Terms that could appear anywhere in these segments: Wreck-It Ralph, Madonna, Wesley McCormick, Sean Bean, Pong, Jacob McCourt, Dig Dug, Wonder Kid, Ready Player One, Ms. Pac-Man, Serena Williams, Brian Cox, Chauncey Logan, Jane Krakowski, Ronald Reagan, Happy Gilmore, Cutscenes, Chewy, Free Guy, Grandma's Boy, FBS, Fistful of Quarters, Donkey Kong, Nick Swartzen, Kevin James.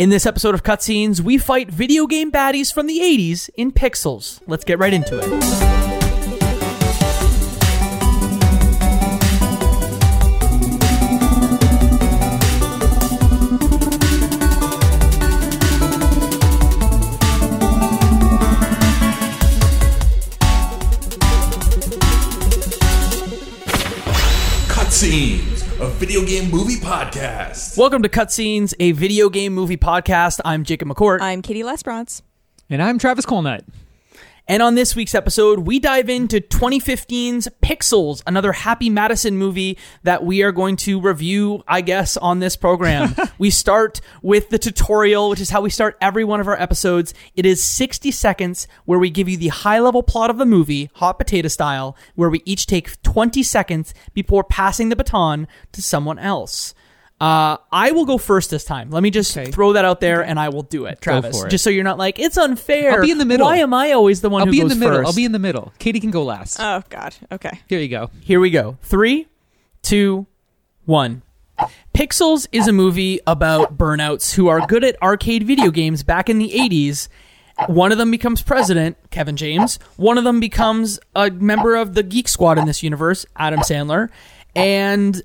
In this episode of Cutscenes, we fight video game baddies from the 80s in Pixels. Let's get right into it. Cutscenes, a video game movie podcast. Welcome to Cutscenes, a video game movie podcast. I'm Jacob McCourt. I'm Katie Lesbrance. And I'm Travis Colnut. And on this week's episode, we dive into 2015's Pixels, another Happy Madison movie that we are going to review, I guess, on this program. We start with the tutorial, which is how we start every one of our episodes. It is 60 seconds where we give you the high-level plot of the movie, hot potato style, where we each take 20 seconds before passing the baton to someone else. I will go first this time. Let me just throw that out there, and I will do it, Travis. Just so you're not like, it's unfair. I'll be in the middle. Why am I always the one who goes first? I'll be in the middle. Katie can go last. Oh, God. Okay. Here you go. Here we go. 3, 2, 1. Pixels is a movie about burnouts who are good at arcade video games back in the 80s. One of them becomes president, Kevin James. One of them becomes a member of the Geek Squad in this universe, Adam Sandler. And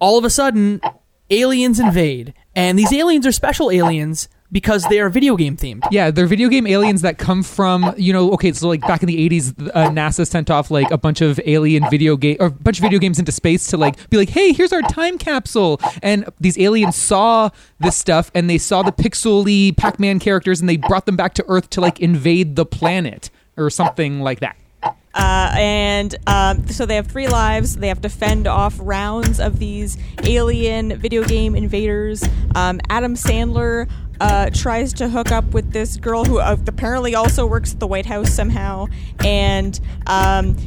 all of a sudden, aliens invade. And these aliens are special aliens because they are video game themed. Yeah, they're video game aliens that come from, you know, okay, so like back in the 80s, NASA sent off like a bunch of alien video game, or a bunch of video games into space to like be like, hey, here's our time capsule. And these aliens saw this stuff and they saw the pixely Pac-Man characters and they brought them back to Earth to like invade the planet or something like that. So they have 3 lives. They have to fend off rounds of these alien video game invaders. Adam Sandler tries to hook up with this girl who apparently also works at the White House somehow. And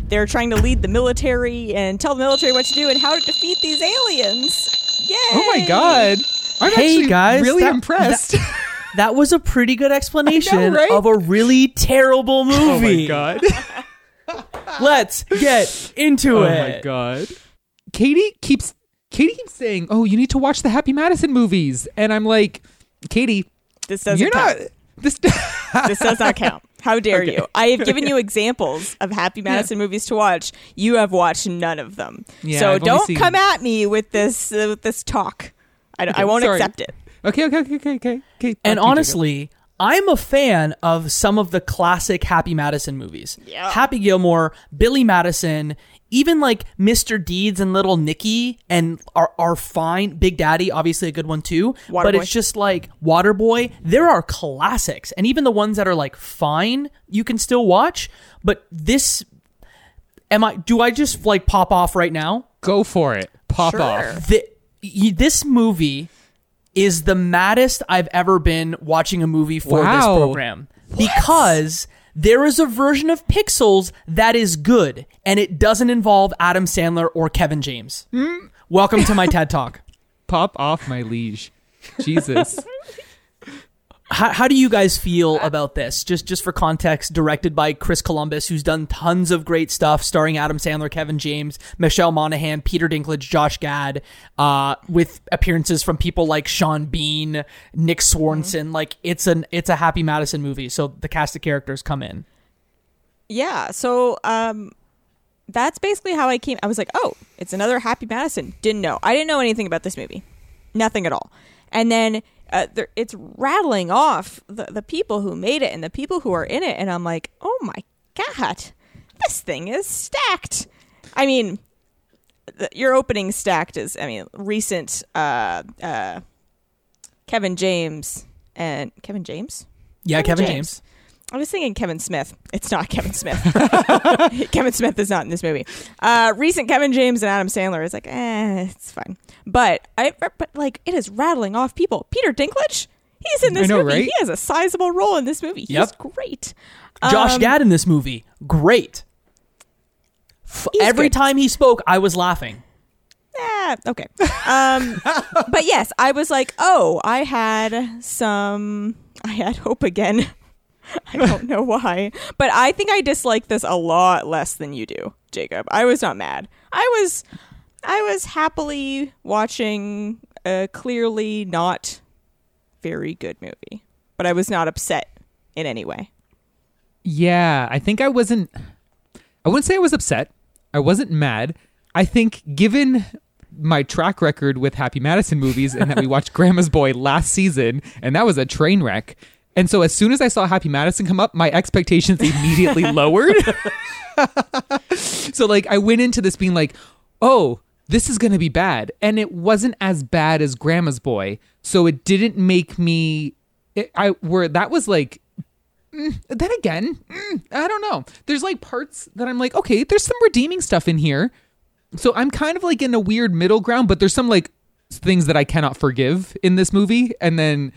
they're trying to lead the military and tell the military what to do and how to defeat these aliens. Yay! Oh my God. I'm actually impressed. That was a pretty good explanation of a really terrible movie. Oh my God. Let's get into it. Oh my God. Katie keeps saying, oh, you need to watch the Happy Madison movies. And I'm like, Katie, this does not count. How dare you? I have given you examples of Happy Madison movies to watch. You have watched none of them. Yeah, so don't come at me with this talk. I won't accept it. Okay. And honestly, I'm a fan of some of the classic Happy Madison movies. Yeah. Happy Gilmore, Billy Madison, even like Mr. Deeds and Little Nicky and are fine. Big Daddy, obviously a good one too. It's just like Waterboy. There are classics. And even the ones that are like fine, you can still watch. But this, do I just like pop off right now? Go for it. Pop off. This movie is the maddest I've ever been watching a movie for this program. What? Because there is a version of Pixels that is good, and it doesn't involve Adam Sandler or Kevin James. Mm. Welcome to my TED Talk. Pop off, my liege. Jesus. How do you guys feel about this? Just for context, directed by Chris Columbus, who's done tons of great stuff, starring Adam Sandler, Kevin James, Michelle Monaghan, Peter Dinklage, Josh Gad, with appearances from people like Sean Bean, Nick Swartzen. Mm-hmm. Like it's a Happy Madison movie, so the cast of characters come in. Yeah, so that's basically how I came. I was like, oh, it's another Happy Madison. I didn't know anything about this movie, nothing at all, and then. It's rattling off the people who made it and the people who are in it. And I'm like, oh my God, this thing is stacked. I mean, your opening stacked is, recent Kevin James and... Kevin James? Yeah, Kevin James. I was thinking Kevin Smith. It's not Kevin Smith. Kevin Smith is not in this movie. Recent Kevin James and Adam Sandler is like, it's fine. But it is rattling off people. Peter Dinklage, he's in this movie. Right? He has a sizable role in this movie. He's great. Josh Gad in this movie, great. Every time he spoke, I was laughing. Okay. But yes, I was like, oh, I had hope again. I don't know why, but I think I dislike this a lot less than you do, Jacob. I was not mad. I was happily watching a clearly not very good movie, but I was not upset in any way. Yeah, I think I wouldn't say I was upset. I wasn't mad. I think given my track record with Happy Madison movies and that we watched Grandma's Boy last season, and that was a train wreck. And so as soon as I saw Happy Madison come up, my expectations immediately lowered. So like I went into this being like, oh, this is going to be bad. And it wasn't as bad as Grandma's Boy. So it didn't make me, that was like, then again, I don't know. There's like parts that I'm like, okay, there's some redeeming stuff in here. So I'm kind of like in a weird middle ground, but there's some like things that I cannot forgive in this movie. And then,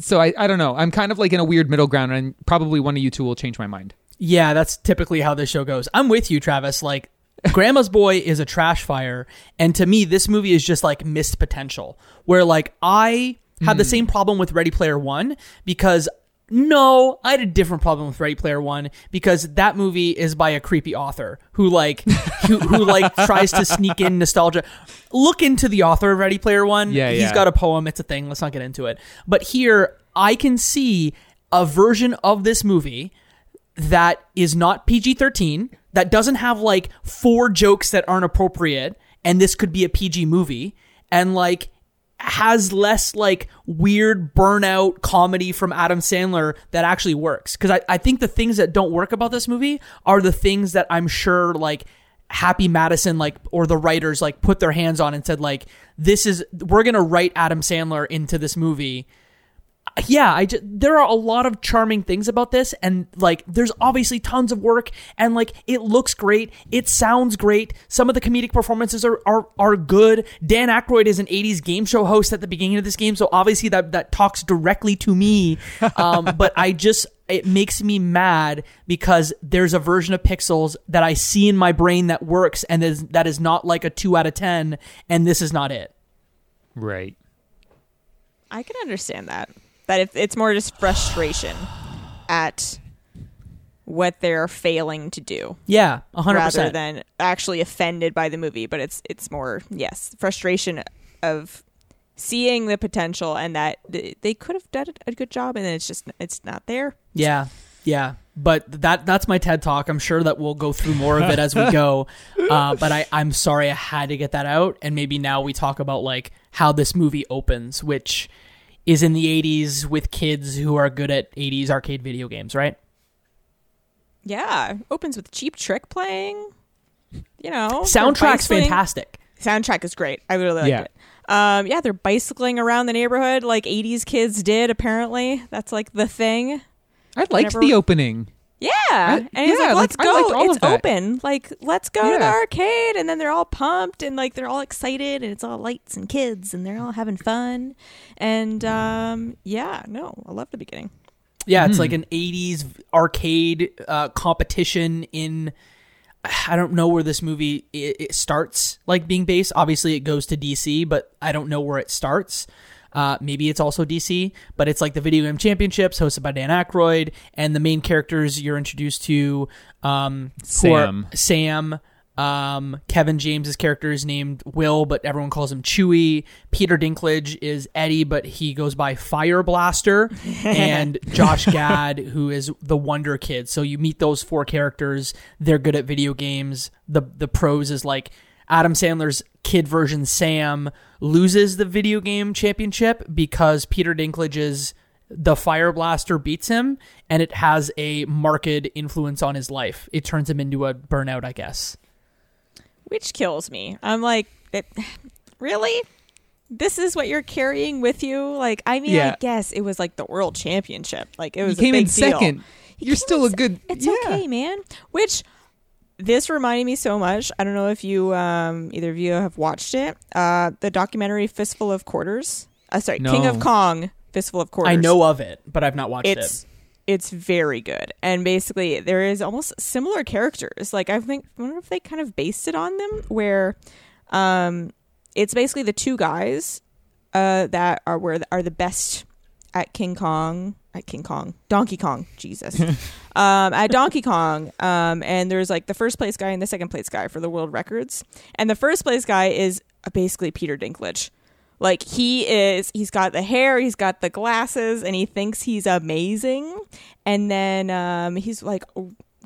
so I don't know. I'm kind of like in a weird middle ground, and probably one of you two will change my mind. Yeah, that's typically how this show goes. I'm with you, Travis. Like, Grandma's Boy is a trash fire. And to me, this movie is just like missed potential, where like I had the same problem with Ready Player One, because no, I had a different problem with Ready Player One, because that movie is by a creepy author who tries to sneak in nostalgia. Look into the author of Ready Player One. Yeah, he's got a poem. It's a thing. Let's not get into it. But here, I can see a version of this movie that is not PG-13, that doesn't have like 4 jokes that aren't appropriate, and this could be a PG movie, and like has less like weird burnout comedy from Adam Sandler that actually works. Because I think the things that don't work about this movie are the things that I'm sure like Happy Madison like, or the writers like put their hands on and said like, we're going to write Adam Sandler into this movie. Yeah, there are a lot of charming things about this, and like there's obviously tons of work, and like it looks great, it sounds great, some of the comedic performances are good. Dan Aykroyd is an 80s game show host at the beginning of this game, so obviously that talks directly to me, but it makes me mad because there's a version of Pixels that I see in my brain that works, and that is not like a 2 out of 10, and this is not it. Right. I can understand that it's more just frustration at what they're failing to do. Yeah, 100%. Rather than actually offended by the movie, but it's more, yes, frustration of seeing the potential and that they could have done a good job, and then it's not there. Yeah, yeah. But that's my TED Talk. I'm sure that we'll go through more of it as we go. But I'm sorry I had to get that out. And maybe now we talk about like how this movie opens, which is in the 80s with kids who are good at 80s arcade video games, right? Yeah. Opens with Cheap Trick playing, you know. Soundtrack's fantastic. Soundtrack is great. I really like it. Yeah, they're bicycling around the neighborhood like 80s kids did, apparently. That's like the thing. I liked the opening. Yeah. And he's like, let's go. It's open. Like, let's go to the arcade. And then they're all pumped and like they're all excited, and it's all lights and kids and they're all having fun. And I love the beginning. Yeah, it's like an 80s arcade competition in, I don't know where this movie it starts like being based. Obviously it goes to DC, but I don't know where it starts. Maybe it's also DC, but it's like the Video Game Championships hosted by Dan Aykroyd, and the main characters you're introduced to, Kevin James' character is named Will, but everyone calls him Chewy. Peter Dinklage is Eddie, but he goes by Fire Blaster, and Josh Gad, who is the Wonder Kid. So you meet those 4 characters. They're good at video games. The pros is like Adam Sandler's kid version Sam loses the video game championship because Peter Dinklage's The Fire Blaster beats him, and it has a marked influence on his life. It turns him into a burnout, I guess. Which kills me. I'm like, really? This is what you're carrying with you? Like, I mean, I guess it was like the world championship. Like, it was a big deal. Second. You're still a good... It's okay, man. Which... This reminded me so much. I don't know if you, either of you have watched it. The documentary Fistful of Quarters. King of Kong, Fistful of Quarters. I know of it, but I've not watched it. It's very good. And basically, there is almost similar characters. Like, I wonder if they kind of based it on them, where it's basically the 2 guys that are the best at Donkey Kong, Jesus, at Donkey Kong, and there's like the first place guy and the second place guy for the world records, and the first place guy is basically Peter Dinklage, Like, he's got the hair, he's got the glasses, and he thinks he's amazing. And then he's like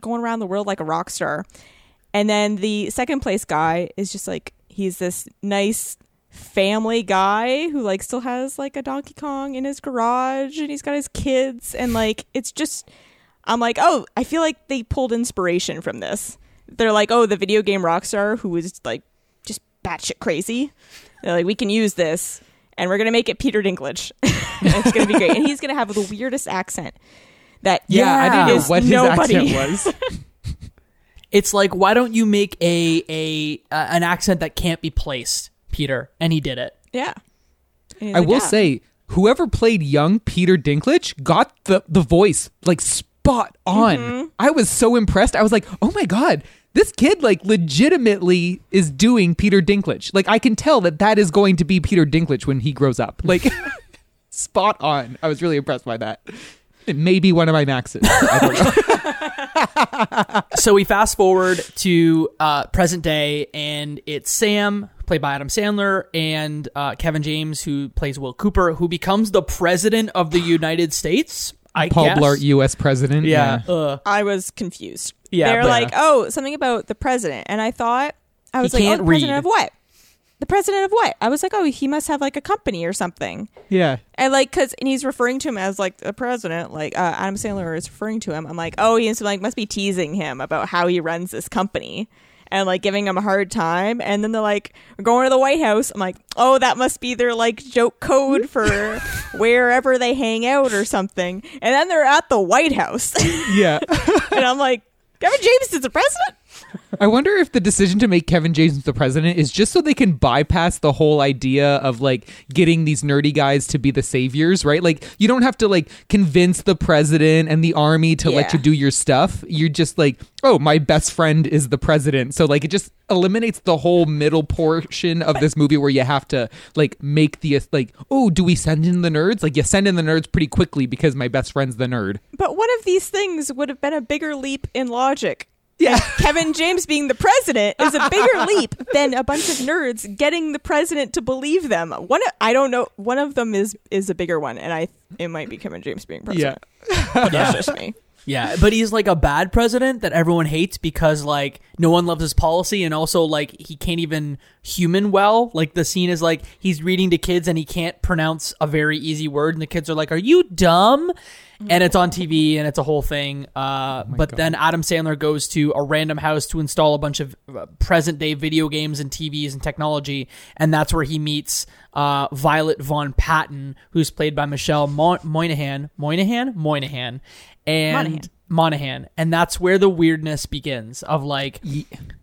going around the world like a rock star. And then the second place guy is just like, he's this nice family guy who like still has like a Donkey Kong in his garage, and he's got his kids, and like, it's just, I'm like, oh, I feel like they pulled inspiration from this. They're like, oh, the video game rock star who is like just batshit crazy. They're like, we can use this, and we're gonna make it Peter Dinklage. It's gonna be great, and he's gonna have the weirdest accent. That I didn't know what his accent was. It's like, why don't you make an accent that can't be placed, Peter? And he did it. Yeah. I will say, whoever played young Peter Dinklage got the voice like spot on. Mm-hmm. I was so impressed. I was like, oh my God, this kid like legitimately is doing Peter Dinklage. Like, I can tell that is going to be Peter Dinklage when he grows up. Like, spot on. I was really impressed by that. It may be one of my maxes. So we fast forward to present day, and it's Sam, played by Adam Sandler, and Kevin James, who plays Will Cooper, who becomes the president of the United States. Paul Blart, U.S. president. Yeah. I was confused. Yeah, they're like, oh, something about the president, and I thought, I was like, oh, the president of what? The president of what? I was like, oh, he must have like a company or something. Yeah. And like, and he's referring to him as like the president, like Adam Sandler is referring to him. I'm like, oh, he's like, must be teasing him about how he runs this company and like giving him a hard time. And then they're like, we're going to the White House. I'm like, oh, that must be their like joke code for wherever they hang out or something. And then they're at the White House. Yeah. And I'm like, Kevin James is the president? I wonder if the decision to make Kevin James the president is just so they can bypass the whole idea of like getting these nerdy guys to be the saviors, right? Like, you don't have to like convince the president and the army to let you do your stuff. You're just like, oh, my best friend is the president. So like, it just eliminates the whole middle portion of this movie where you have to like make the like, oh, do we send in the nerds? Like, you send in the nerds pretty quickly because my best friend's the nerd. But one of these things would have been a bigger leap in logic. Yeah, Kevin James being the president is a bigger leap than a bunch of nerds getting the president to believe them. I don't know. One of them is a bigger one, and it might be Kevin James being president. Yeah, but that's just me. Yeah, but he's like a bad president that everyone hates because like no one loves his policy, and also like he can't even human well. Like, the scene is like he's reading to kids and he can't pronounce a very easy word, and the kids are like, "Are you dumb?" And it's on TV, and it's a whole thing. But then Adam Sandler goes to a random house to install a bunch of present-day video games and TVs and technology, and that's where he meets Violet Von Patton, who's played by Michelle Monaghan. And that's where the weirdness begins of, like,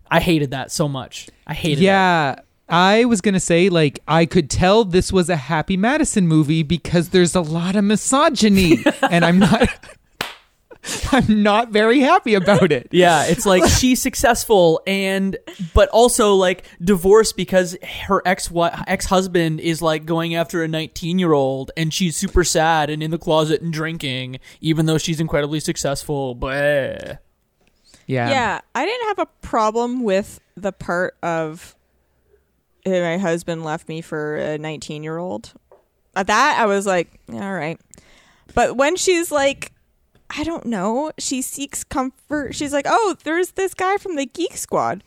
I hated that so much. I hated it. Yeah. I was going to say, like, I could tell this was a Happy Madison movie because there's a lot of misogyny, and I'm not very happy about it. Yeah, it's like she's successful but also like divorced because her ex-husband is like going after a 19-year-old, and she's super sad and in the closet and drinking, even though she's incredibly successful. Bleh. Yeah. Yeah, I didn't have a problem with the part of my husband left me for a 19-year-old. At that, I was like, all right. But when she's like, I don't know, she seeks comfort. She's like, oh, there's this guy from the Geek Squad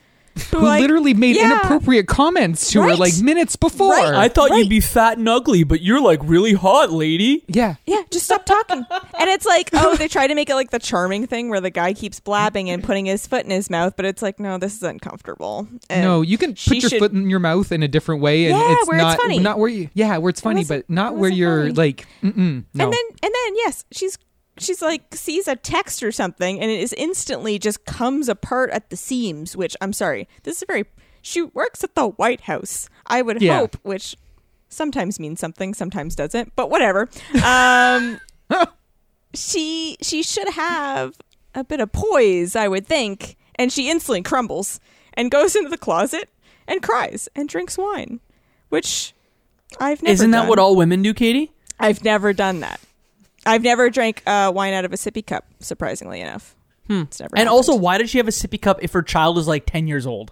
who like, literally made inappropriate comments to her like minutes before. Right. I thought you'd be fat and ugly, but you're like really hot, lady. Yeah. Yeah, just stop talking. And it's like, oh, they try to make it like the charming thing where the guy keeps blabbing and putting his foot in his mouth, but it's like, no, this is uncomfortable. And no, you can put your foot in your mouth in a different way, and it's where not, it's funny. Not where you, yeah, where it's funny, but not where you're funny. Like, no. And then yes, She's like, sees a text or something, and it is instantly just comes apart at the seams, which, I'm sorry, this is she works at the White House, I would hope, which sometimes means something, sometimes doesn't, but whatever. She should have a bit of poise, I would think, and she instantly crumbles and goes into the closet and cries and drinks wine, which I've never done. Isn't that what all women do, Katie? I've never done that. I've never drank wine out of a sippy cup, surprisingly enough. It's never happened. Also, why did she have a sippy cup if her child is like 10 years old?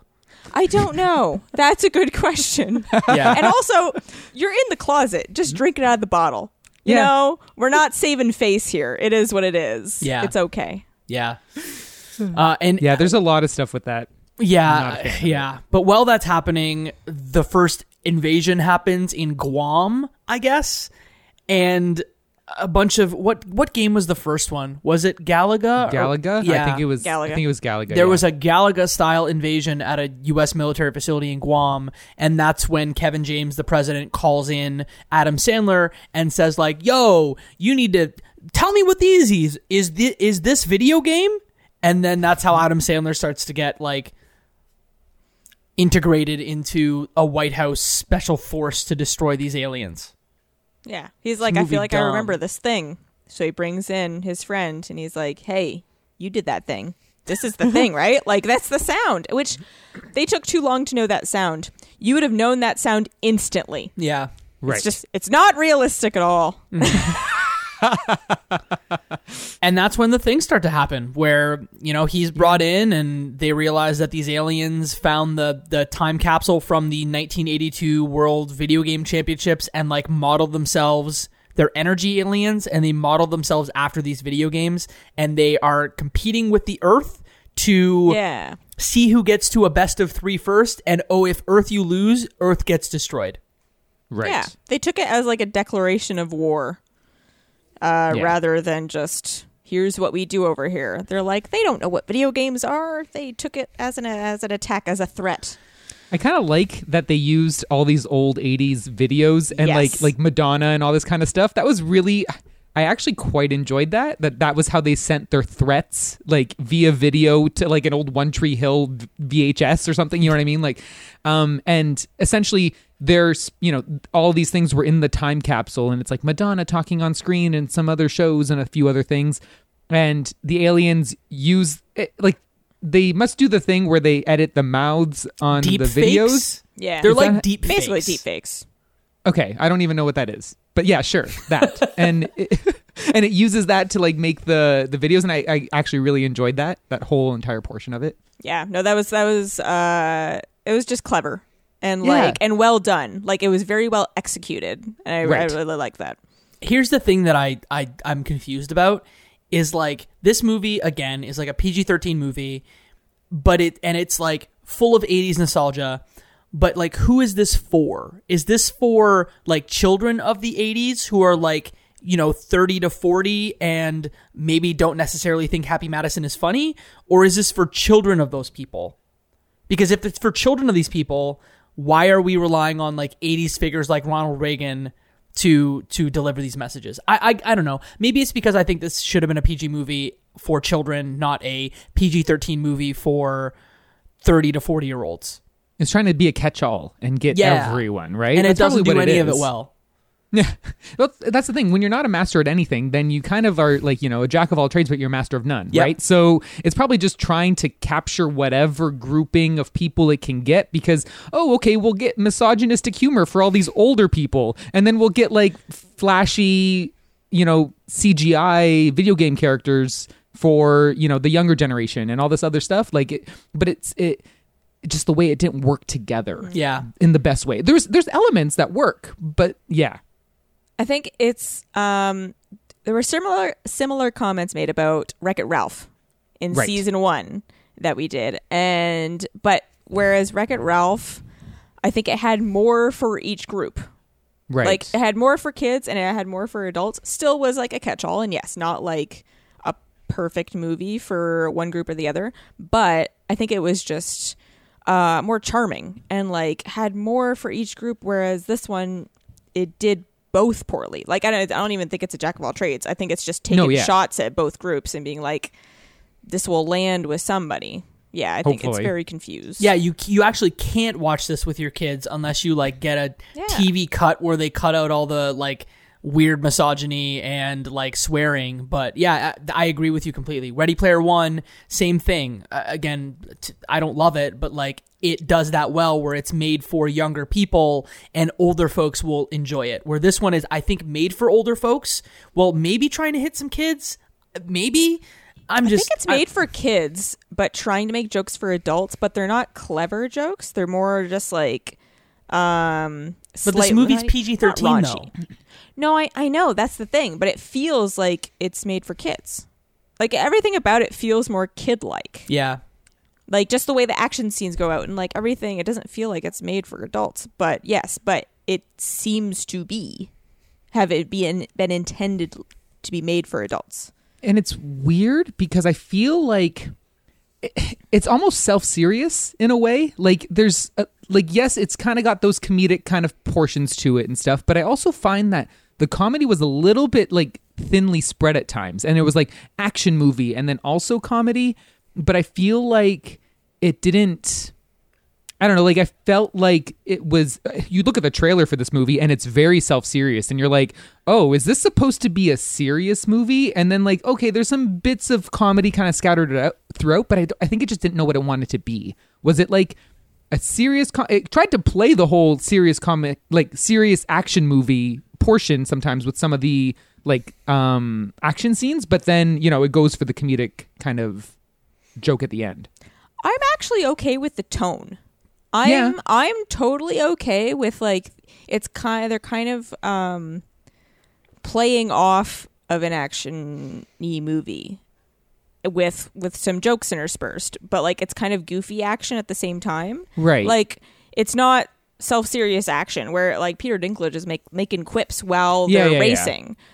I don't know. That's a good question. Yeah. And also, you're in the closet. Just drink it out of the bottle. You know, we're not saving face here. It is what it is. Yeah. It's okay. Yeah. And yeah, there's a lot of stuff with that. Yeah. Yeah. But while that's happening, the first invasion happens in Guam, I guess. And a bunch of what game was the first one? Was it Galaga? Galaga? Or, yeah. I think it was Galaga. There was a Galaga style invasion at a US military facility in Guam, and that's when Kevin James, the president, calls in Adam Sandler and says like, "Yo, you need to tell me what these is this video game?" And then that's how Adam Sandler starts to get like integrated into a White House special force to destroy these aliens. Yeah, he's like, I feel like I remember this thing. So he brings in his friend and he's like, hey, you did that thing. This is the thing, right? Like, that's the sound, which they took too long to know that sound. You would have known that sound instantly. Yeah, right. It's just, it's not realistic at all. And that's when the things start to happen where, you know, he's brought in and they realize that these aliens found the time capsule from the 1982 World Video Game Championships and like modeled themselves. They're energy aliens and they modeled themselves after these video games, and they are competing with the Earth to see who gets to a best of three first. And if Earth you lose, Earth gets destroyed. Right. Yeah. They took it as like a declaration of war. Rather than just, here's what we do over here. They're like, they don't know what video games are. They took it as an attack, as a threat. I kind of like that they used all these old 80s videos and like Madonna and all this kind of stuff. That was really, I actually quite enjoyed that was how they sent their threats, like via video to like an old One Tree Hill VHS or something. You know what I mean? Like, and essentially, there's, you know, all these things were in the time capsule, and it's like Madonna talking on screen and some other shows and a few other things. And the aliens use it, like they must do the thing where they edit the mouths on deep the videos. Fakes? Yeah. They're like deep fakes. Basically deep fakes. Okay. I don't even know what that is, but yeah, sure. That. and it uses that to like make the videos. And I actually really enjoyed that whole entire portion of it. Yeah. No, that was it was just clever. And and well done. Like, it was very well executed. And I really like that. Here's the thing that I'm confused about is like, this movie again is like a PG-13 movie, but it's like full of 80s nostalgia. But like, who is this for? Is this for like children of the 80s who are like, you know, 30 to 40 and maybe don't necessarily think Happy Madison is funny? Or is this for children of those people? Because if it's for children of these people, why are we relying on like 80s figures like Ronald Reagan to deliver these messages? I don't know. Maybe it's because I think this should have been a PG movie for children, not a PG-13 movie for 30 to 40 year olds. It's trying to be a catch-all and get everyone, right? And that's it doesn't do any of it well. Yeah. Well, that's the thing. When you're not a master at anything, then you kind of are like, you know, a jack of all trades, but you're a master of none, right? So it's probably just trying to capture whatever grouping of people it can get because, oh, okay, we'll get misogynistic humor for all these older people. And then we'll get like flashy, you know, CGI video game characters for, you know, the younger generation and all this other stuff. Like, but it's just the way it didn't work together. Yeah. In the best way. There's elements that work, but yeah. I think it's there were similar comments made about Wreck-It Ralph in season 1 that we did, but whereas Wreck-It Ralph, I think it had more for each group, right? Like it had more for kids and it had more for adults. Still was like a catch-all, and yes, not like a perfect movie for one group or the other, but I think it was just more charming and like had more for each group. Whereas this one, it did both poorly. Like I don't even think it's a jack of all trades. I think it's just taking shots at both groups and being like, this will land with somebody. Yeah, I think it's very confused. Yeah, you actually can't watch this with your kids unless you like get a TV cut where they cut out all the like weird misogyny and like swearing. But yeah, I agree with you completely. Ready Player One, same thing. Again, I don't love it, but like it does that well where it's made for younger people and older folks will enjoy it. Where this one is, I think, made for older folks. Well, maybe trying to hit some kids, maybe. I think it's made for kids, but trying to make jokes for adults, but they're not clever jokes. They're more just like... But this movie's PG-13, though. No, I know. That's the thing. But it feels like it's made for kids. Like, everything about it feels more kid-like. Yeah. Like, just the way the action scenes go out and, like, everything, it doesn't feel like it's made for adults. But, yes, but it seems to be. Have it been intended to be made for adults. And it's weird because I feel like it's almost self-serious in a way. Like, there's... yes, it's kind of got those comedic kind of portions to it and stuff, but I also find that the comedy was a little bit, like, thinly spread at times. And it was, like, action movie and then also comedy, but I feel like it didn't... I don't know, like, I felt like it was... You look at the trailer for this movie, and it's very self-serious, and you're like, oh, is this supposed to be a serious movie? And then, like, okay, there's some bits of comedy kind of scattered out throughout, but I think it just didn't know what it wanted to be. Was it, like... It tried to play the whole serious comic, like serious action movie portion sometimes with some of the like action scenes, but then, you know, it goes for the comedic kind of joke at the end. I'm actually okay with the tone. I'm totally okay with like it's kind of, they're kind of playing off of an action-y movie. With some jokes interspersed, but like it's kind of goofy action at the same time, right? Like it's not self-serious action where like Peter Dinklage is making quips while they're racing. Yeah.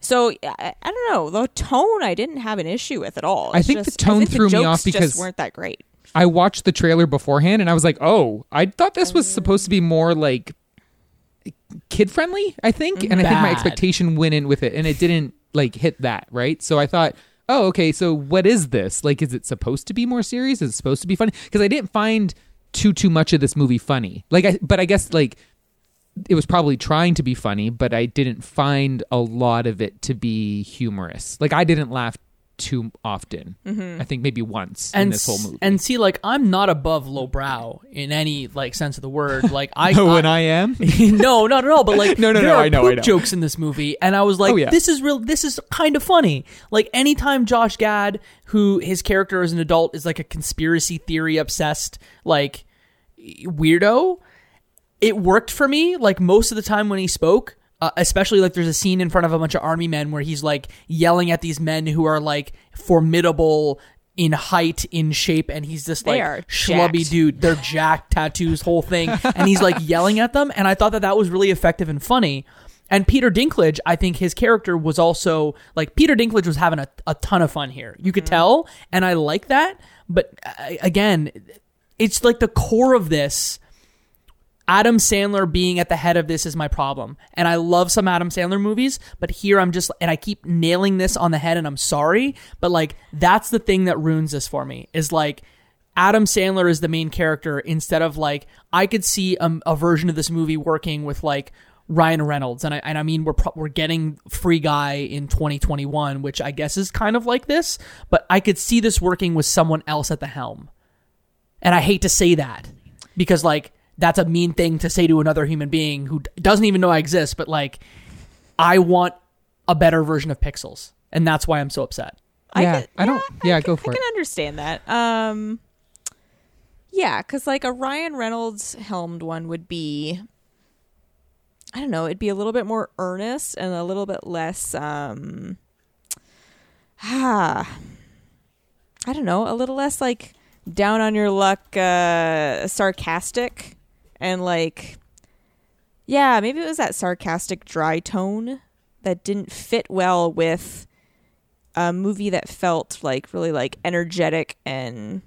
So I don't know, the tone I didn't have an issue with at all. I think the tone threw me off because just weren't that great. I watched the trailer beforehand and I was like, oh, I thought this was supposed to be more like kid friendly. I think, and I think my expectation went in with it, and it didn't like hit that right. So I thought, oh, okay, so what is this? Like, is it supposed to be more serious? Is it supposed to be funny? Because I didn't find too much of this movie funny. Like, but I guess, like, it was probably trying to be funny, but I didn't find a lot of it to be humorous. Like, I didn't laugh too often. Mm-hmm. I think maybe once in this whole movie. And see, like, I'm not above lowbrow in any, like, sense of the word. Like, I am? No, not at all. But, like, there are jokes in this movie. And I was like, This is real. This is kind of funny. Like, anytime Josh Gad, who his character as an adult is, like, a conspiracy theory obsessed, like, weirdo, it worked for me. Like, most of the time when he spoke... especially like there's a scene in front of a bunch of army men where he's like yelling at these men who are like formidable in height, in shape, and he's this like schlubby dude. They're jacked, tattoos, whole thing. And he's like yelling at them. And I thought that was really effective and funny. And Peter Dinklage, I think his character was also like Peter Dinklage was having a ton of fun here. You could tell. And I like that. But again, it's like the core of this. Adam Sandler being at the head of this is my problem. And I love some Adam Sandler movies, but here I'm just, and I keep nailing this on the head and I'm sorry, but like, that's the thing that ruins this for me is like, Adam Sandler is the main character instead of like, I could see a version of this movie working with like Ryan Reynolds. And I mean, we're getting Free Guy in 2021, which I guess is kind of like this, but I could see this working with someone else at the helm. And I hate to say that because like, that's a mean thing to say to another human being who doesn't even know I exist, but like, I want a better version of Pixels. And that's why I'm so upset. I can understand that. Yeah. Cause like a Ryan Reynolds helmed one would be, I don't know, it'd be a little bit more earnest and a little bit less, I don't know, a little less like down on your luck, sarcastic. And like, yeah, maybe it was that sarcastic dry tone that didn't fit well with a movie that felt like really like energetic and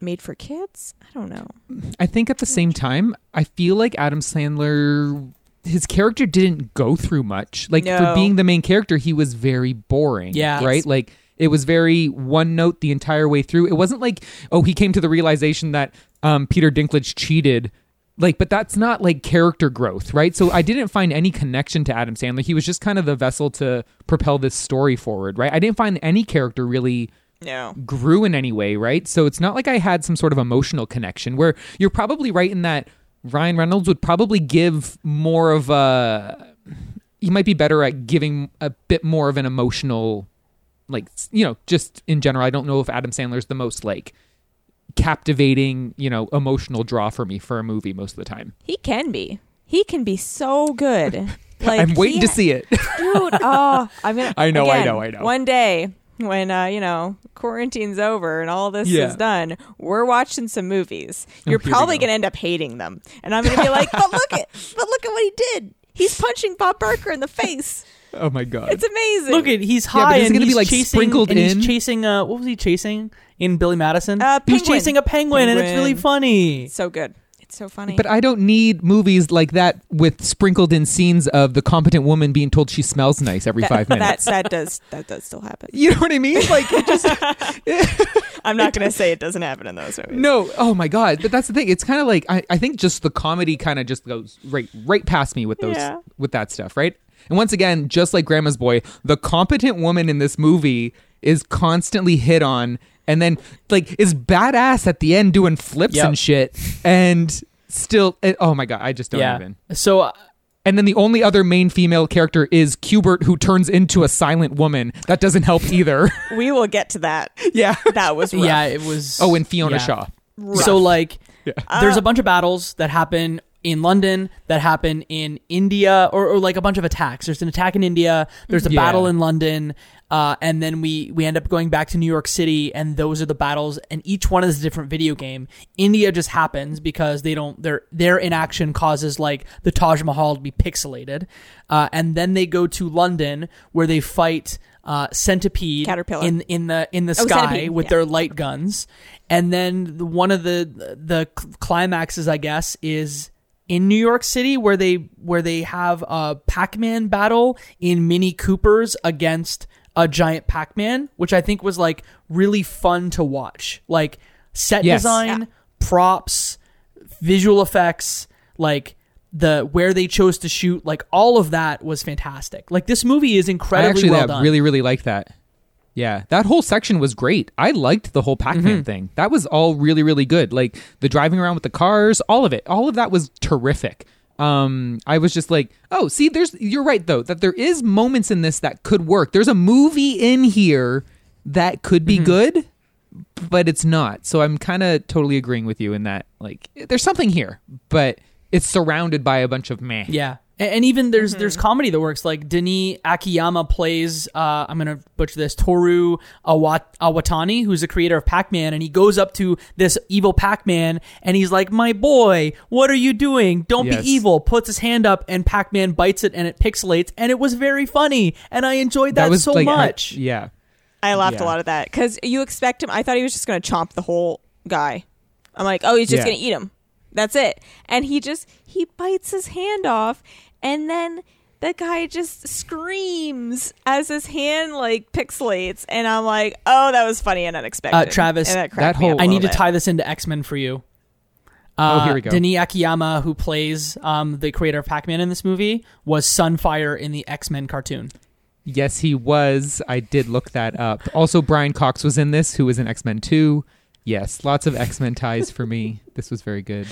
made for kids. I don't know. I think at the same time, I feel like Adam Sandler, his character didn't go through much. Like for being the main character, he was very boring. Yeah. Right? Like it was very one note the entire way through. It wasn't like, oh, he came to the realization that Peter Dinklage cheated. Like, but that's not like character growth, right? So I didn't find any connection to Adam Sandler. He was just kind of the vessel to propel this story forward, right? I didn't find any character really grew in any way, right? So it's not like I had some sort of emotional connection where you're probably right in that Ryan Reynolds would probably give more of a... He might be better at giving a bit more of an emotional like, you know, just in general, I don't know if Adam Sandler's the most like captivating, you know, emotional draw for me for a movie most of the time. He can be so good. Like, I'm waiting to see it. Dude, oh, I'm gonna. I know. One day when you know, quarantine's over and all this is done, we're watching some movies. You're probably gonna end up hating them, and I'm gonna be like, but look at what he did. He's punching Bob Barker in the face. Oh my god, it's amazing. Look at he's high and he's like sprinkled in. He's chasing. What was he chasing in Billy Madison? He's chasing a penguin, and it's really funny. It's so good. So funny. But I don't need movies like that with sprinkled in scenes of the competent woman being told she smells nice every 5 minutes. That does still happen. You know what I mean? Like, it just I'm not going to say it doesn't happen in those movies. No. Oh my god. But that's the thing. It's kind of like I think just the comedy kind of just goes right past me with those with that stuff, right? And once again, just like Grandma's Boy, the competent woman in this movie is constantly hit on. And then, like, is badass at the end doing flips and shit. And still, oh my God, I just don't even. So, and then the only other main female character is Q*bert, who turns into a silent woman. That doesn't help either. We will get to that. Yeah. That was rough. Yeah, it was. Oh, and Fiona Shaw. Rough. So, like, there's a bunch of battles that happen in London, that happen in India, or like a bunch of attacks. There's an attack in India. There's a battle in London. And then we end up going back to New York City, and those are the battles, and each one is a different video game. India just happens because their inaction causes like the Taj Mahal to be pixelated. And then they go to London, where they fight Centipede in the sky Centipede. With their light guns. And then one of the climaxes, I guess, is in New York City, where they have a Pac-Man battle in Mini Coopers against a giant Pac-Man, which I think was like really fun to watch. Like set design, props, visual effects, like where they chose to shoot, like all of that was fantastic. Like this movie is incredibly well done. I really, really liked that. Yeah, that whole section was great. I liked the whole Pac-Man thing. That was all really, really good. Like the driving around with the cars, all of it. All of that was terrific. I was just like, oh, see, you're right though, that there is moments in this that could work. There's a movie in here that could be good, but it's not. So I'm kind of totally agreeing with you in that, like, there's something here, but it's surrounded by a bunch of meh. Yeah. And even there's comedy that works. Like Denis Akiyama plays, I'm going to butcher this, Toru Iwatani, who's the creator of Pac-Man. And he goes up to this evil Pac-Man and he's like, my boy, what are you doing? Don't be evil. Puts his hand up and Pac-Man bites it and it pixelates. And it was very funny. And I enjoyed that so much. I laughed a lot at that because you expect him. I thought he was just going to chomp the whole guy. I'm like, oh, he's just going to eat him. That's it. And he bites his hand off, and then the guy just screams as his hand like pixelates, and I'm like, oh, that was funny and unexpected. Travis, and that whole, I need to tie this into X-Men for you. Oh, here we go. Denis Akiyama, who plays the creator of Pac-Man in this movie, was Sunfire in the X-Men cartoon. Yes, he was. I did look that up. Also, Brian Cox was in this, who was in X-Men 2. Yes, lots of X-Men ties for me. This was very good.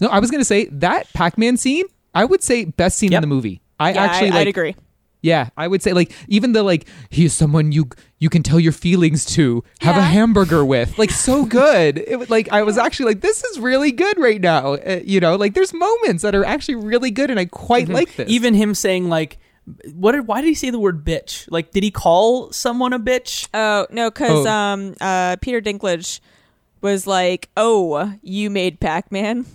No, I was going to say that Pac-Man scene, I would say best scene in the movie. I'd agree. Yeah, I would say like even the like he's someone you can tell your feelings to, have a hamburger with. Like so good. It like I was actually like this is really good right now. You know, like there's moments that are actually really good and I quite like this. Even him saying like why did he say the word bitch? Like did he call someone a bitch? Oh, no, cuz Peter Dinklage was like, oh, you made Pac-Man?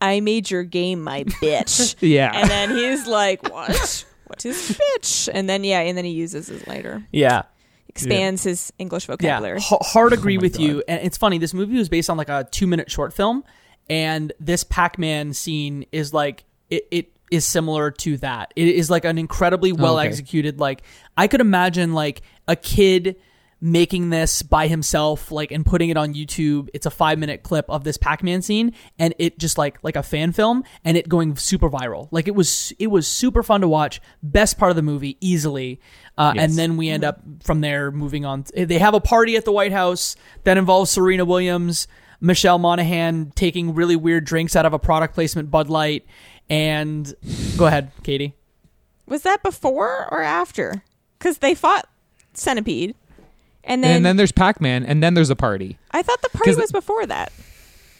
I made your game, my bitch. And then he's like, what? What is bitch? And then, and then he uses it later. Yeah. Expands his English vocabulary. Yeah. Hard agree with God. You. And it's funny. This movie was based on like a 2-minute short film. And this Pac-Man scene is like, it is similar to that. It is like an incredibly well executed, like, I could imagine like a kid making this by himself, like, and putting it on YouTube. It's a 5-minute clip of this Pac-Man scene, and it just like a fan film, and it going super viral. Like it was super fun to watch. Best part of the movie easily. And then we end up from there moving on. They have a party at the White House that involves Serena Williams, Michelle Monaghan taking really weird drinks out of a product placement Bud Light. And go ahead, Katie. Was that before or after? Because they fought Centipede. And then there's Pac-Man, and then there's a party. I thought the party was before that.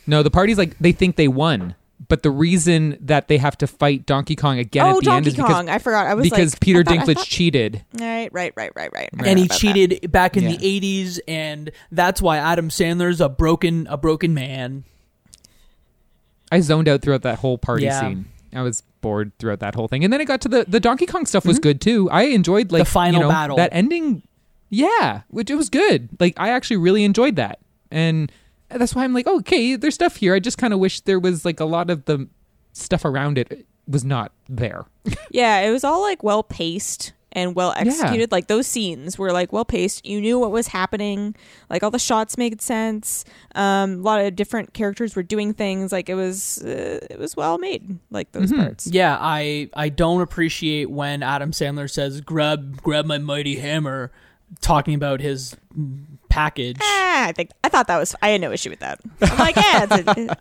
No, the party's like, they think they won. But the reason that they have to fight Donkey Kong again at the end is because... I forgot. I was because Peter Dinklage cheated. Right. And he cheated back in the 80s, and that's why Adam Sandler's a broken man. I zoned out throughout that whole party scene. I was bored throughout that whole thing. And then it got to the Donkey Kong stuff was good, too. I enjoyed, like... The final battle. That ending... Yeah, which it was good. Like, I actually really enjoyed that. And... That's why I'm like, okay, there's stuff here. I just kind of wish there was like a lot of the stuff around it was not there. Yeah, it was all like well paced and well executed. Yeah. Like those scenes were like well paced. You knew what was happening. Like all the shots made sense. A lot of different characters were doing things. Like it was well made. Like those parts. Yeah, I don't appreciate when Adam Sandler says, "Grab my mighty hammer," talking about his package. I thought that was, I had no issue with that. I'm like,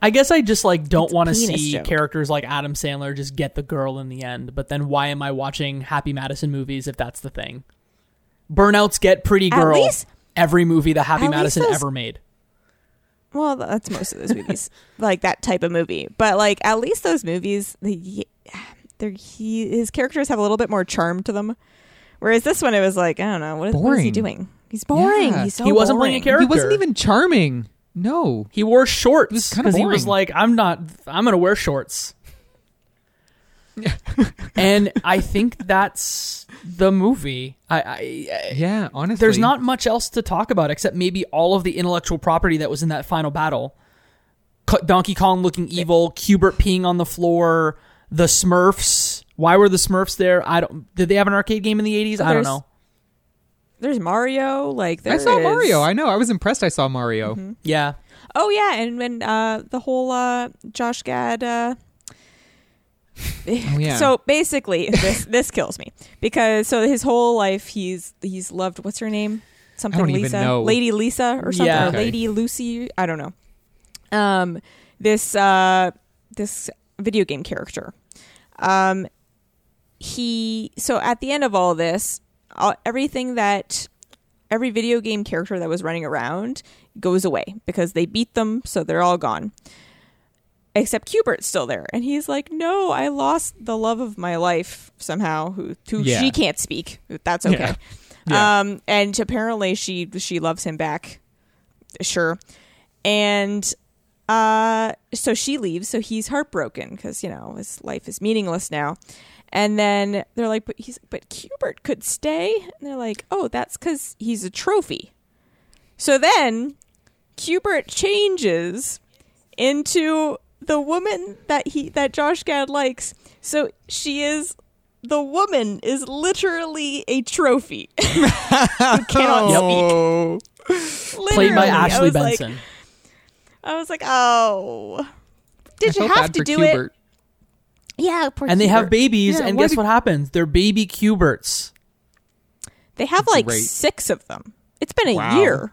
I guess I just like don't want to see characters like Adam Sandler just get the girl in the end, but then why am I watching Happy Madison movies if that's the thing? Burnouts get pretty girl every movie that Happy Madison ever made. Well, that's most of those movies. Like that type of movie. But like at least those movies, his characters have a little bit more charm to them. Whereas this one, it was like, I don't know, what is he doing? He's boring. Yeah. He's so boring. He wasn't playing a character. He wasn't even charming. No. He wore shorts because he was like, I'm going to wear shorts. And I think that's the movie. Yeah, honestly. There's not much else to talk about except maybe all of the intellectual property that was in that final battle. Donkey Kong looking evil, Q*bert peeing on the floor, the Smurfs. Why were the Smurfs there? Did they have an arcade game in the 80s? I don't know. There's Mario. Mario. I know. I was impressed I saw Mario. Mm-hmm. Yeah. Oh, yeah. And when the whole Josh Gad... Oh, yeah. So basically, this kills me. Because his whole life, he's loved... What's her name? Something I don't Lisa. Even know. Lady Lisa or something. Yeah. Okay. Or Lady Lucy. I don't know. This video game character. So at the end of all this, everything that every video game character that was running around goes away because they beat them, so they're all gone. Except Q*bert's still there, and he's like, "No, I lost the love of my life somehow." Who she can't speak. That's okay. Yeah. And apparently she loves him back. Sure, and. So she leaves, so he's heartbroken because, his life is meaningless now. And then they're like, but Q*bert could stay. And they're like, oh, that's because he's a trophy. So then Q*bert changes into the woman that Josh Gad likes. So the woman is literally a trophy. You cannot speak. Literally. Played by Ashley Benson. I was like, oh, did you have to do it? Yeah, poor Q*bert. And they have babies, and guess what happens? They're baby Q*berts. They have like 6 of them. It's been a year.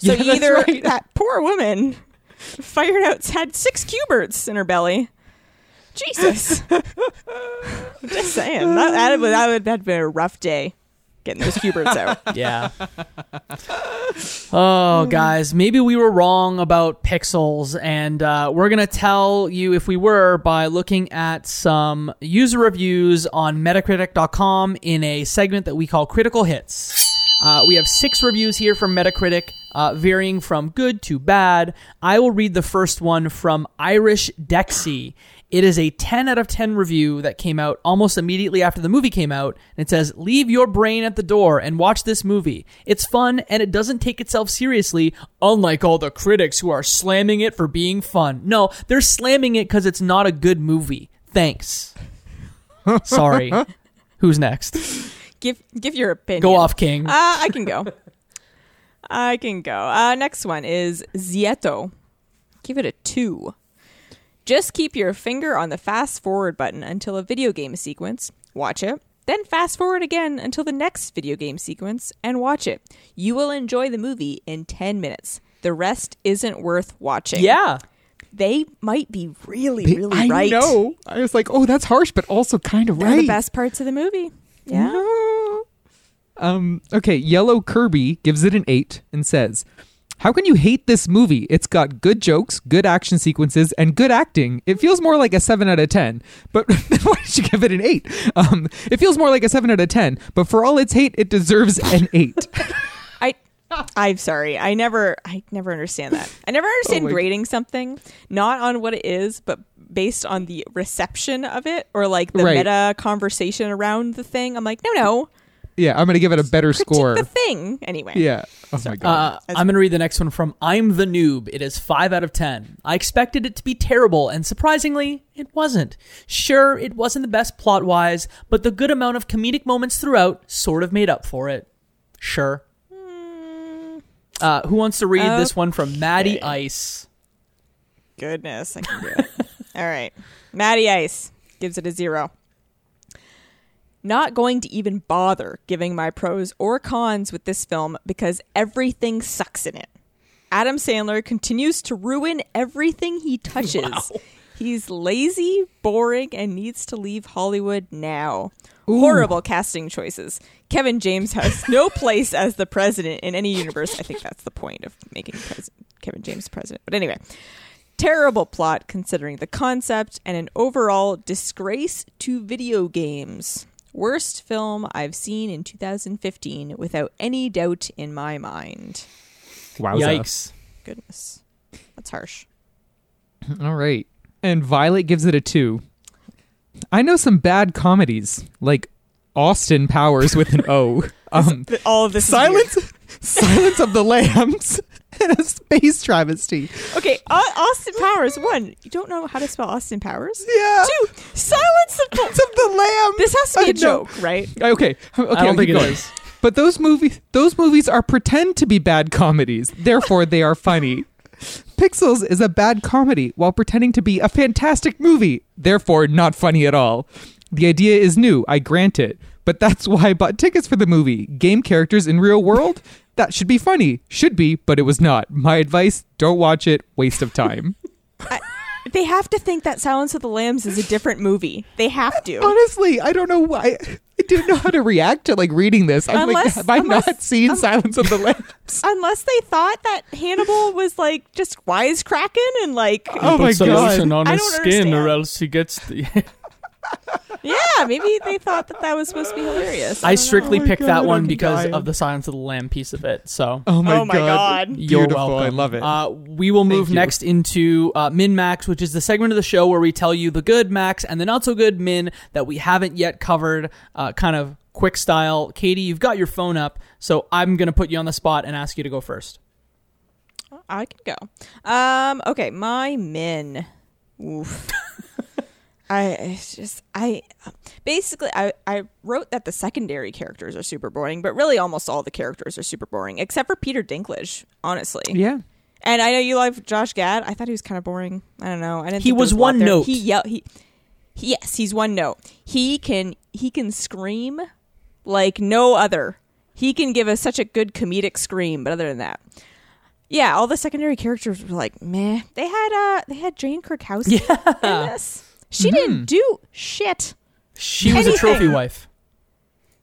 So either that poor woman fired out had 6 Q*berts in her belly. Jesus. Just saying. That'd be a rough day. Getting those Q*berts out. Yeah. Oh, guys, maybe we were wrong about Pixels, and we're gonna tell you if we were by looking at some user reviews on Metacritic.com in a segment that we call Critical Hits. We have 6 reviews here from Metacritic, varying from good to bad. I will read the first one from Irish Dexy. It is a 10 out of 10 review that came out almost immediately after the movie came out. And it says, leave your brain at the door and watch this movie. It's fun and it doesn't take itself seriously, unlike all the critics who are slamming it for being fun. No, they're slamming it because it's not a good movie. Thanks. Sorry. Who's next? Give your opinion. Go off, King. I can go. Next one is Zieto. Give it a 2. Just keep your finger on the fast-forward button until a video game sequence, watch it, then fast-forward again until the next video game sequence, and watch it. You will enjoy the movie in 10 minutes. The rest isn't worth watching. Yeah. They might be really right. I know. I was like, oh, that's harsh, but also kind of right. They're the best parts of the movie. Yeah. No. Okay, Yellow Kirby gives it an 8 and says, how can you hate this movie? It's got good jokes, good action sequences, and good acting. It feels more like a 7 out of 10. But why did you give it an 8? It feels more like a 7 out of 10, but for all its hate, it deserves an 8. I'm sorry. I never understand that. I never understand grading something, not on what it is, but based on the reception of it or like the meta conversation around the thing. I'm like, no. Yeah, I'm going to give it a better score. The thing, anyway. Yeah. Oh, my God. I'm going to read the next one from I'm the Noob. It is 5 out of 10. I expected it to be terrible, and surprisingly, it wasn't. Sure, it wasn't the best plot-wise, but the good amount of comedic moments throughout sort of made up for it. Sure. Who wants to read this one from Maddie Ice? Goodness, I can do it. All right. Maddie Ice gives it a 0. Not going to even bother giving my pros or cons with this film because everything sucks in it. Adam Sandler continues to ruin everything he touches. Wow. He's lazy, boring, and needs to leave Hollywood now. Ooh. Horrible casting choices. Kevin James has no place as the president in any universe. I think that's the point of making Kevin James president. But anyway, terrible plot considering the concept and an overall disgrace to video games. Worst film I've seen in 2015, without any doubt in my mind. Wow! Yikes. Goodness. That's harsh. All right. And Violet gives it a 2. I know some bad comedies, like Austin Powers with an O. All of this Silence of the Lambs and a space travesty. Okay, Austin Powers. 1, you don't know how to spell Austin Powers? Yeah. 2, Silence of the Lambs. This has to be a joke, right? Okay, I don't think it is. But those movies are pretend to be bad comedies. Therefore, they are funny. Pixels is a bad comedy while pretending to be a fantastic movie. Therefore, not funny at all. The idea is new, I grant it. But that's why I bought tickets for the movie. Game characters in real world? That should be funny. Should be, but it was not. My advice, don't watch it. Waste of time. They have to think that Silence of the Lambs is a different movie. They have to. Honestly, I don't know why. I didn't know how to react to reading this. I'm have I not seen Silence of the Lambs? Unless they thought that Hannibal was just wisecracking and oh my God, on his skin, or else he gets the. Yeah, maybe they thought that was supposed to be hilarious. I strictly picked that one because of the Silence of the Lamb piece of it. So, oh my God. You're welcome. I love it. We will move next into Min-Max, which is the segment of the show where we tell you the good Max and the not so good Min that we haven't yet covered, kind of quick style. Katie, you've got your phone up, so I'm going to put you on the spot and ask you to go first. I can go. Okay, my Min. Oof. I wrote that the secondary characters are super boring, but really almost all the characters are super boring, except for Peter Dinklage, honestly. Yeah. And I know you love Josh Gad. I thought he was kind of boring. I don't know. He was one note. Yes, he's one note. He can scream like no other. He can give us such a good comedic scream, but other than that. Yeah, all the secondary characters were meh. They had Jane Krakowski in this. She didn't do shit. She was a trophy wife.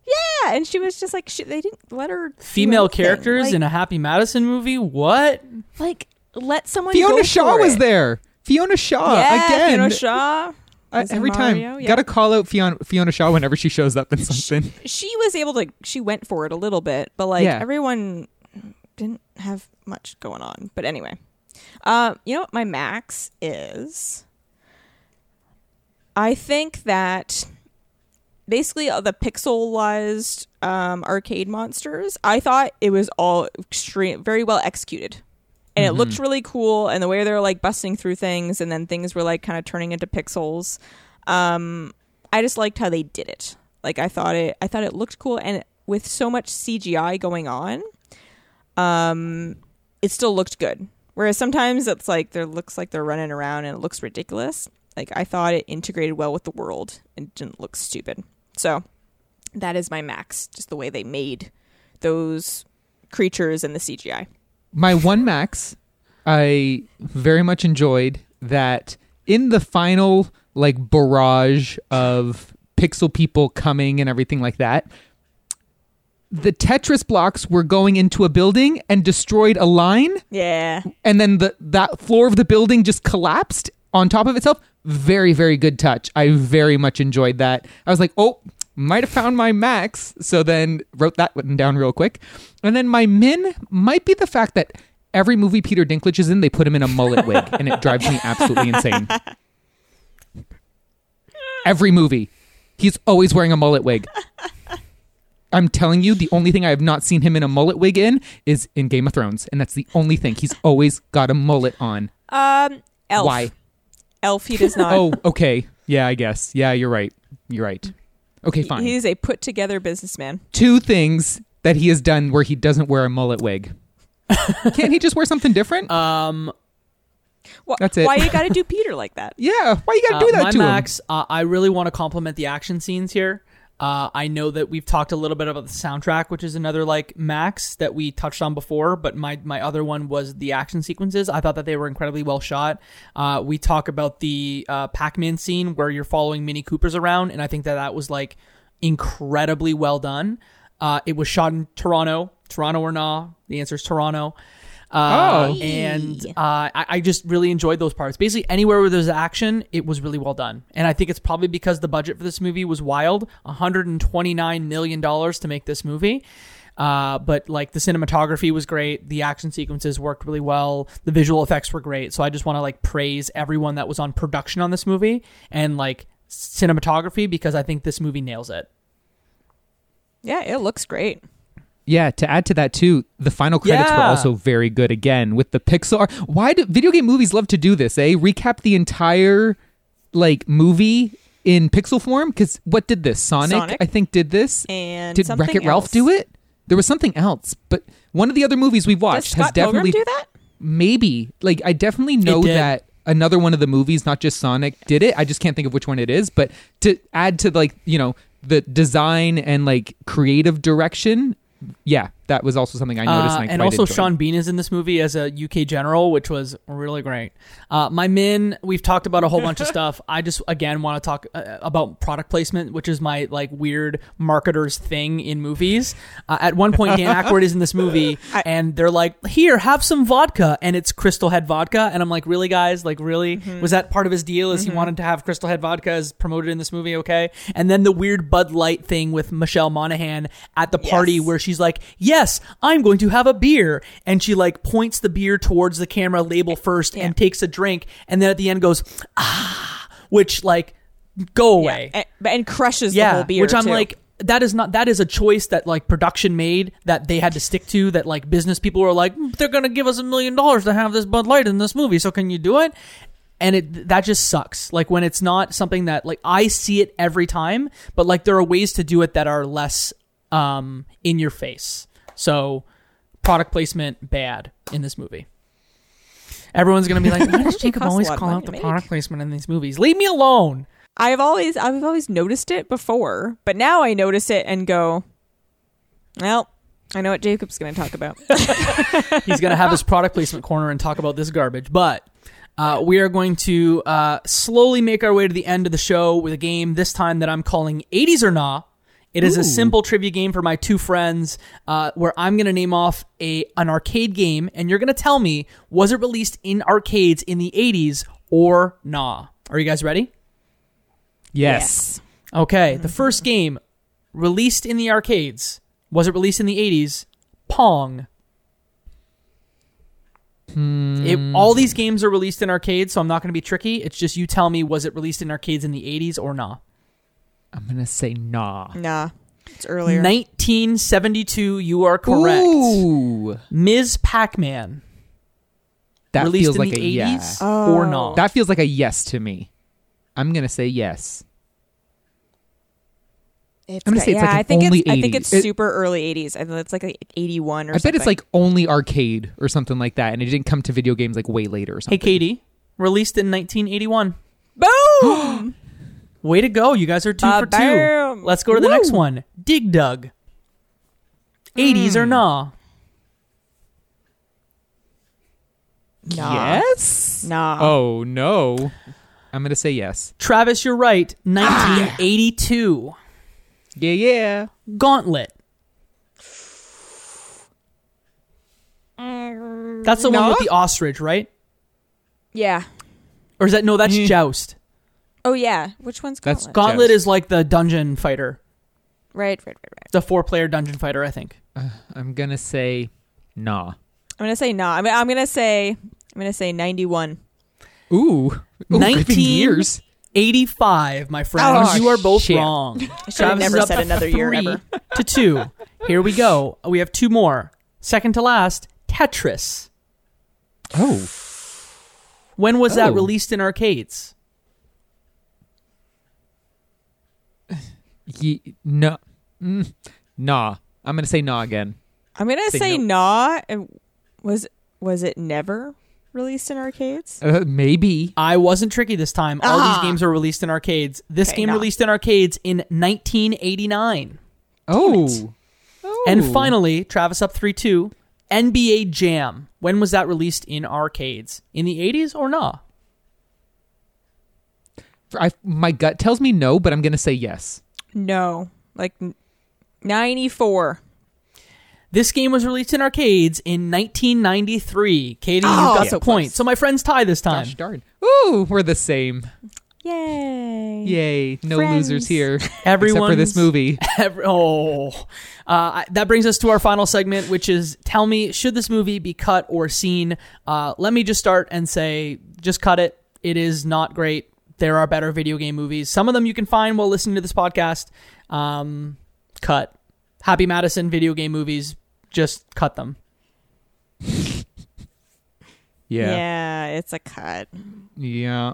Yeah, and she was just they didn't let her. Female characters in a Happy Madison movie? What? Let someone. Fiona Shaw was there. Fiona Shaw again. Fiona Shaw. Every time, gotta call out Fiona Shaw whenever she shows up in something. She was able to. She went for it a little bit, but everyone didn't have much going on. But anyway, you know what my Max is. I think that basically all the pixelized arcade monsters, I thought it was all very well executed. And it looked really cool. And the way they're busting through things and then things were kind of turning into pixels. I just liked how they did it. I thought it looked cool. And with so much CGI going on, it still looked good. Whereas sometimes it's there looks like they're running around and it looks ridiculous. I thought it integrated well with the world and didn't look stupid. So that is my Max, just the way they made those creatures and the CGI. My one Max, I very much enjoyed that in the final barrage of pixel people coming and everything like that, the Tetris blocks were going into a building and destroyed a line. Yeah. And then that floor of the building just collapsed on top of itself. Very, very good touch. I very much enjoyed that. I was like, oh, might have found my max. So then wrote that one down real quick. And then my min might be the fact that every movie Peter Dinklage is in, they put him in a mullet wig, and it drives me absolutely insane. Every movie, he's always wearing a mullet wig. I'm telling you, the only thing I have not seen him in a mullet wig in is in Game of Thrones, and that's the only thing. He's always got a mullet on. Elf. Why? Elf, he does not. Oh, okay. Yeah, I guess. Yeah, you're right. You're right. Okay, fine. He is a put-together businessman. Two things that he has done where he doesn't wear a mullet wig. Can't he just wear something different? That's it. Why you gotta do Peter like that? Yeah, why you gotta do that to Max, him? I really want to compliment the action scenes here. I know that we've talked a little bit about the soundtrack, which is another like Max that we touched on before, but my other one was the action sequences. I thought that they were incredibly well shot. We talk about the Pac-Man scene where you're following Mini Coopers around, and I think that was like incredibly well done. It was shot in Toronto. Toronto or nah? The answer is Toronto. And I just really enjoyed those parts. Basically, anywhere where there's action, it was really well done. And I think it's probably because the budget for this movie was wild, $129 million to make this movie. But like the cinematography was great. The action sequences worked really well. The visual effects were great. So I just want to like praise everyone that was on production on this movie and like cinematography, because I think this movie nails it. Yeah, it looks great. Yeah, to add to that too, the final credits were also very good again with the pixel art. Why do video game movies love to do this, eh? Recap the entire like movie in pixel form? Because what did this? Sonic, I think, did this. And did Wreck-It Ralph do it? There was something else, but one of the other movies we've watched has definitely... Does Scott Pilgrim do that? Maybe. Like, I definitely know that another one of the movies, not just Sonic, did it. I just can't think of which one it is, but to add to like, you know, the design and like creative direction... Yeah, that was also something I noticed. And also enjoyed. Sean Bean is in this movie as a UK general, which was really great. My min, we've talked about a whole bunch of stuff. I just, again, want to talk about product placement, which is my like weird marketer's thing in movies. At one point, Dan Aykroyd is in this movie and they're like, here, have some vodka. And it's Crystal Head vodka. And I'm like, really, guys? Like, really? Mm-hmm. Was that part of his deal? Is he wanted to have Crystal Head vodka as promoted in this movie? Okay. And then the weird Bud Light thing with Michelle Monaghan at the party where she's like, yes, I'm going to have a beer. And she like points the beer towards the camera label first and takes a drink. And then at the end goes, ah, which like go away. And crushes the whole beer. Which I'm like, that is a choice that like production made that they had to stick to, that like business people were like, they're going to give us $1 million to have this Bud Light in this movie. So can you do it? And that just sucks. Like when it's not something that like I see it every time, but like there are ways to do it that are less in your face. So product placement bad in this movie. Everyone's gonna be like, why does Jacob always call out the product placement in these movies? Leave me alone. I've always noticed it before, but now I notice it and go, well, I know what Jacob's gonna talk about. He's gonna have his product placement corner and talk about this garbage. But we are going to slowly make our way to the end of the show with a game this time that I'm calling 80s or Nah. It is a simple trivia game for my two friends where I'm going to name off an arcade game, and you're going to tell me, was it released in arcades in the 80s or nah? Are you guys ready? Yes. Okay. The first game released in the arcades, was it released in the 80s? Pong. All these games are released in arcades, so I'm not going to be tricky. It's just you tell me, was it released in arcades in the 80s or nah? I'm going to say nah. Nah. It's earlier. 1972, you are correct. Ooh. Ms. Pac-Man. That released feels in like the a 80s yes. Or nah? That feels like a yes to me. I'm going to say yes. I think it's super early 80s. I think it's like 81 or something. I bet it's like only arcade or something like that, and it didn't come to video games like way later or something. Hey, Katie. Released in 1981. Boom! Way to go. You guys are two for two. Bam. Let's go to the next one. Dig Dug. 80s or nah? Nah. Yes? Nah. Oh, no. I'm going to say yes. Travis, you're right. 1982. Yeah, yeah. Gauntlet. That's the one with the ostrich, right? Yeah. Or is that... No, that's Joust. Oh, yeah. Which one's Gauntlet? That's Gauntlet Joust. Is like the dungeon fighter. Right. The four-player dungeon fighter, I think. I'm going to say nah. I'm going to say 91. Ooh. 1985, my friends. Oh, you are both wrong. I should have never said another year ever. 3-2. Here we go. We have two more. Second to last, Tetris. Oh. When was that released in arcades? No. Nah. I'm going to say nah again. I'm going to say nah. Was it never released in arcades? Maybe. I wasn't tricky this time. All these games were released in arcades. This game released in arcades in 1989. Oh. And finally, Travis up 3-2. NBA Jam. When was that released in arcades? In the 80s or nah? My gut tells me no, but I'm going to say yes. No. Like 94. This game was released in arcades in 1993. Katie, you got the point. Close. So my friends tie this time. Gosh darn. Ooh, we're the same. Yay. No friends. Losers here. Everyone. Except for this movie. That brings us to our final segment, which is tell me, should this movie be cut or seen? Let me just start and say, just cut it. It is not great. There are better video game movies. Some of them you can find while listening to this podcast. Cut. Happy Madison video game movies. Just cut them. Yeah, it's a cut. Yeah.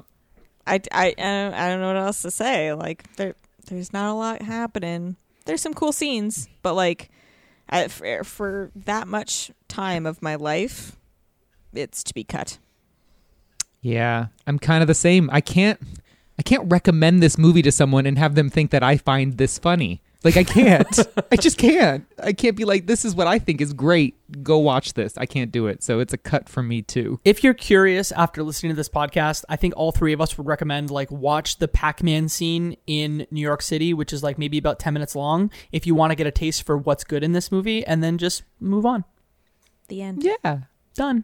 I don't know what else to say. Like there's not a lot happening. There's some cool scenes, but like for that much time of my life, it's to be cut. Yeah, I'm kind of the same. I can't recommend this movie to someone and have them think that I find this funny. Like I can't. I just can't. I can't be like, this is what I think is great. Go watch this. I can't do it. So it's a cut for me too. If you're curious after listening to this podcast, I think all three of us would recommend like watch the Pac-Man scene in New York City, which is like maybe about 10 minutes long. If you want to get a taste for what's good in this movie and then just move on. The end. Yeah. Done.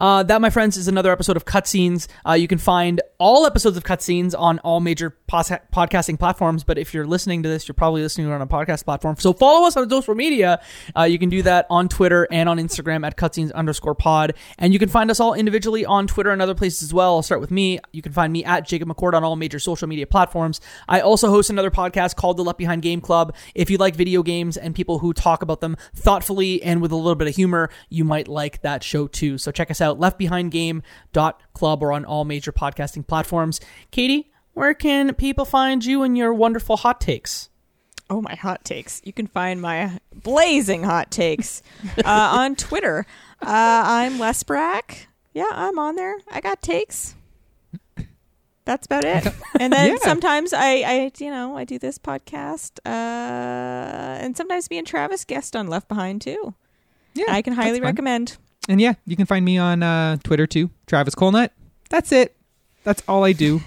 That, my friends, is another episode of Cutscenes. You can find all episodes of Cutscenes on all major podcasting platforms, but if you're listening to this, you're probably listening on a podcast platform. So follow us on social media. You can do that on Twitter and on Instagram at cutscenes_pod. And you can find us all individually on Twitter and other places as well. I'll start with me. You can find me at Jacob McCourt on all major social media platforms. I also host another podcast called the Left Behind Game Club. If you like video games and people who talk about them thoughtfully and with a little bit of humor, you might like that show too. So check us out, leftbehindgame.club, or on all major podcasting platforms. Katie, where can people find you and your wonderful hot takes? Oh, my hot takes. You can find my blazing hot takes on Twitter. I'm Les Brack. Yeah, I'm on there. I got takes. That's about it. And then sometimes I do this podcast. And sometimes me and Travis guest on Left Behind, too. Yeah, I can highly recommend. And yeah, you can find me on Twitter too, Travis Colnut. That's it. That's all I do.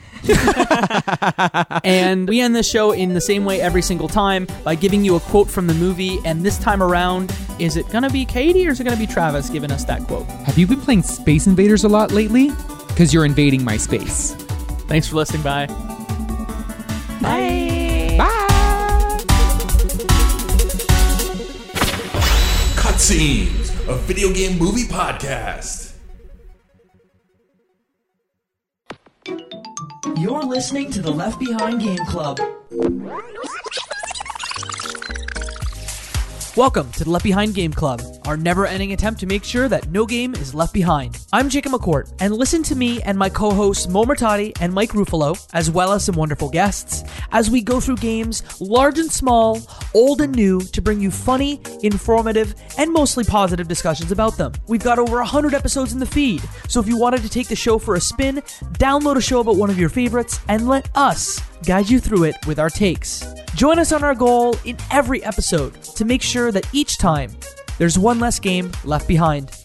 And we end this show in the same way every single time by giving you a quote from the movie. And this time around, is it going to be Katie or is it going to be Travis giving us that quote? Have you been playing Space Invaders a lot lately? Because you're invading my space. Thanks for listening. Bye. Bye. Bye. Cutscenes. A video game movie podcast. You're listening to the Left Behind Game Club. Welcome to the Left Behind Game Club, our never-ending attempt to make sure that no game is left behind. I'm Jacob McCourt, and listen to me and my co-hosts Mo Mertati and Mike Ruffalo, as well as some wonderful guests, as we go through games large and small, old and new, to bring you funny, informative, and mostly positive discussions about them. We've got over 100 episodes in the feed, so if you wanted to take the show for a spin, download a show about one of your favorites, and let us guide you through it with our takes. Join us on our goal in every episode to make sure that each time there's one less game left behind.